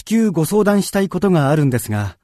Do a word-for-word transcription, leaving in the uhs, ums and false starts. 至急ご相談したいことがあるんですが。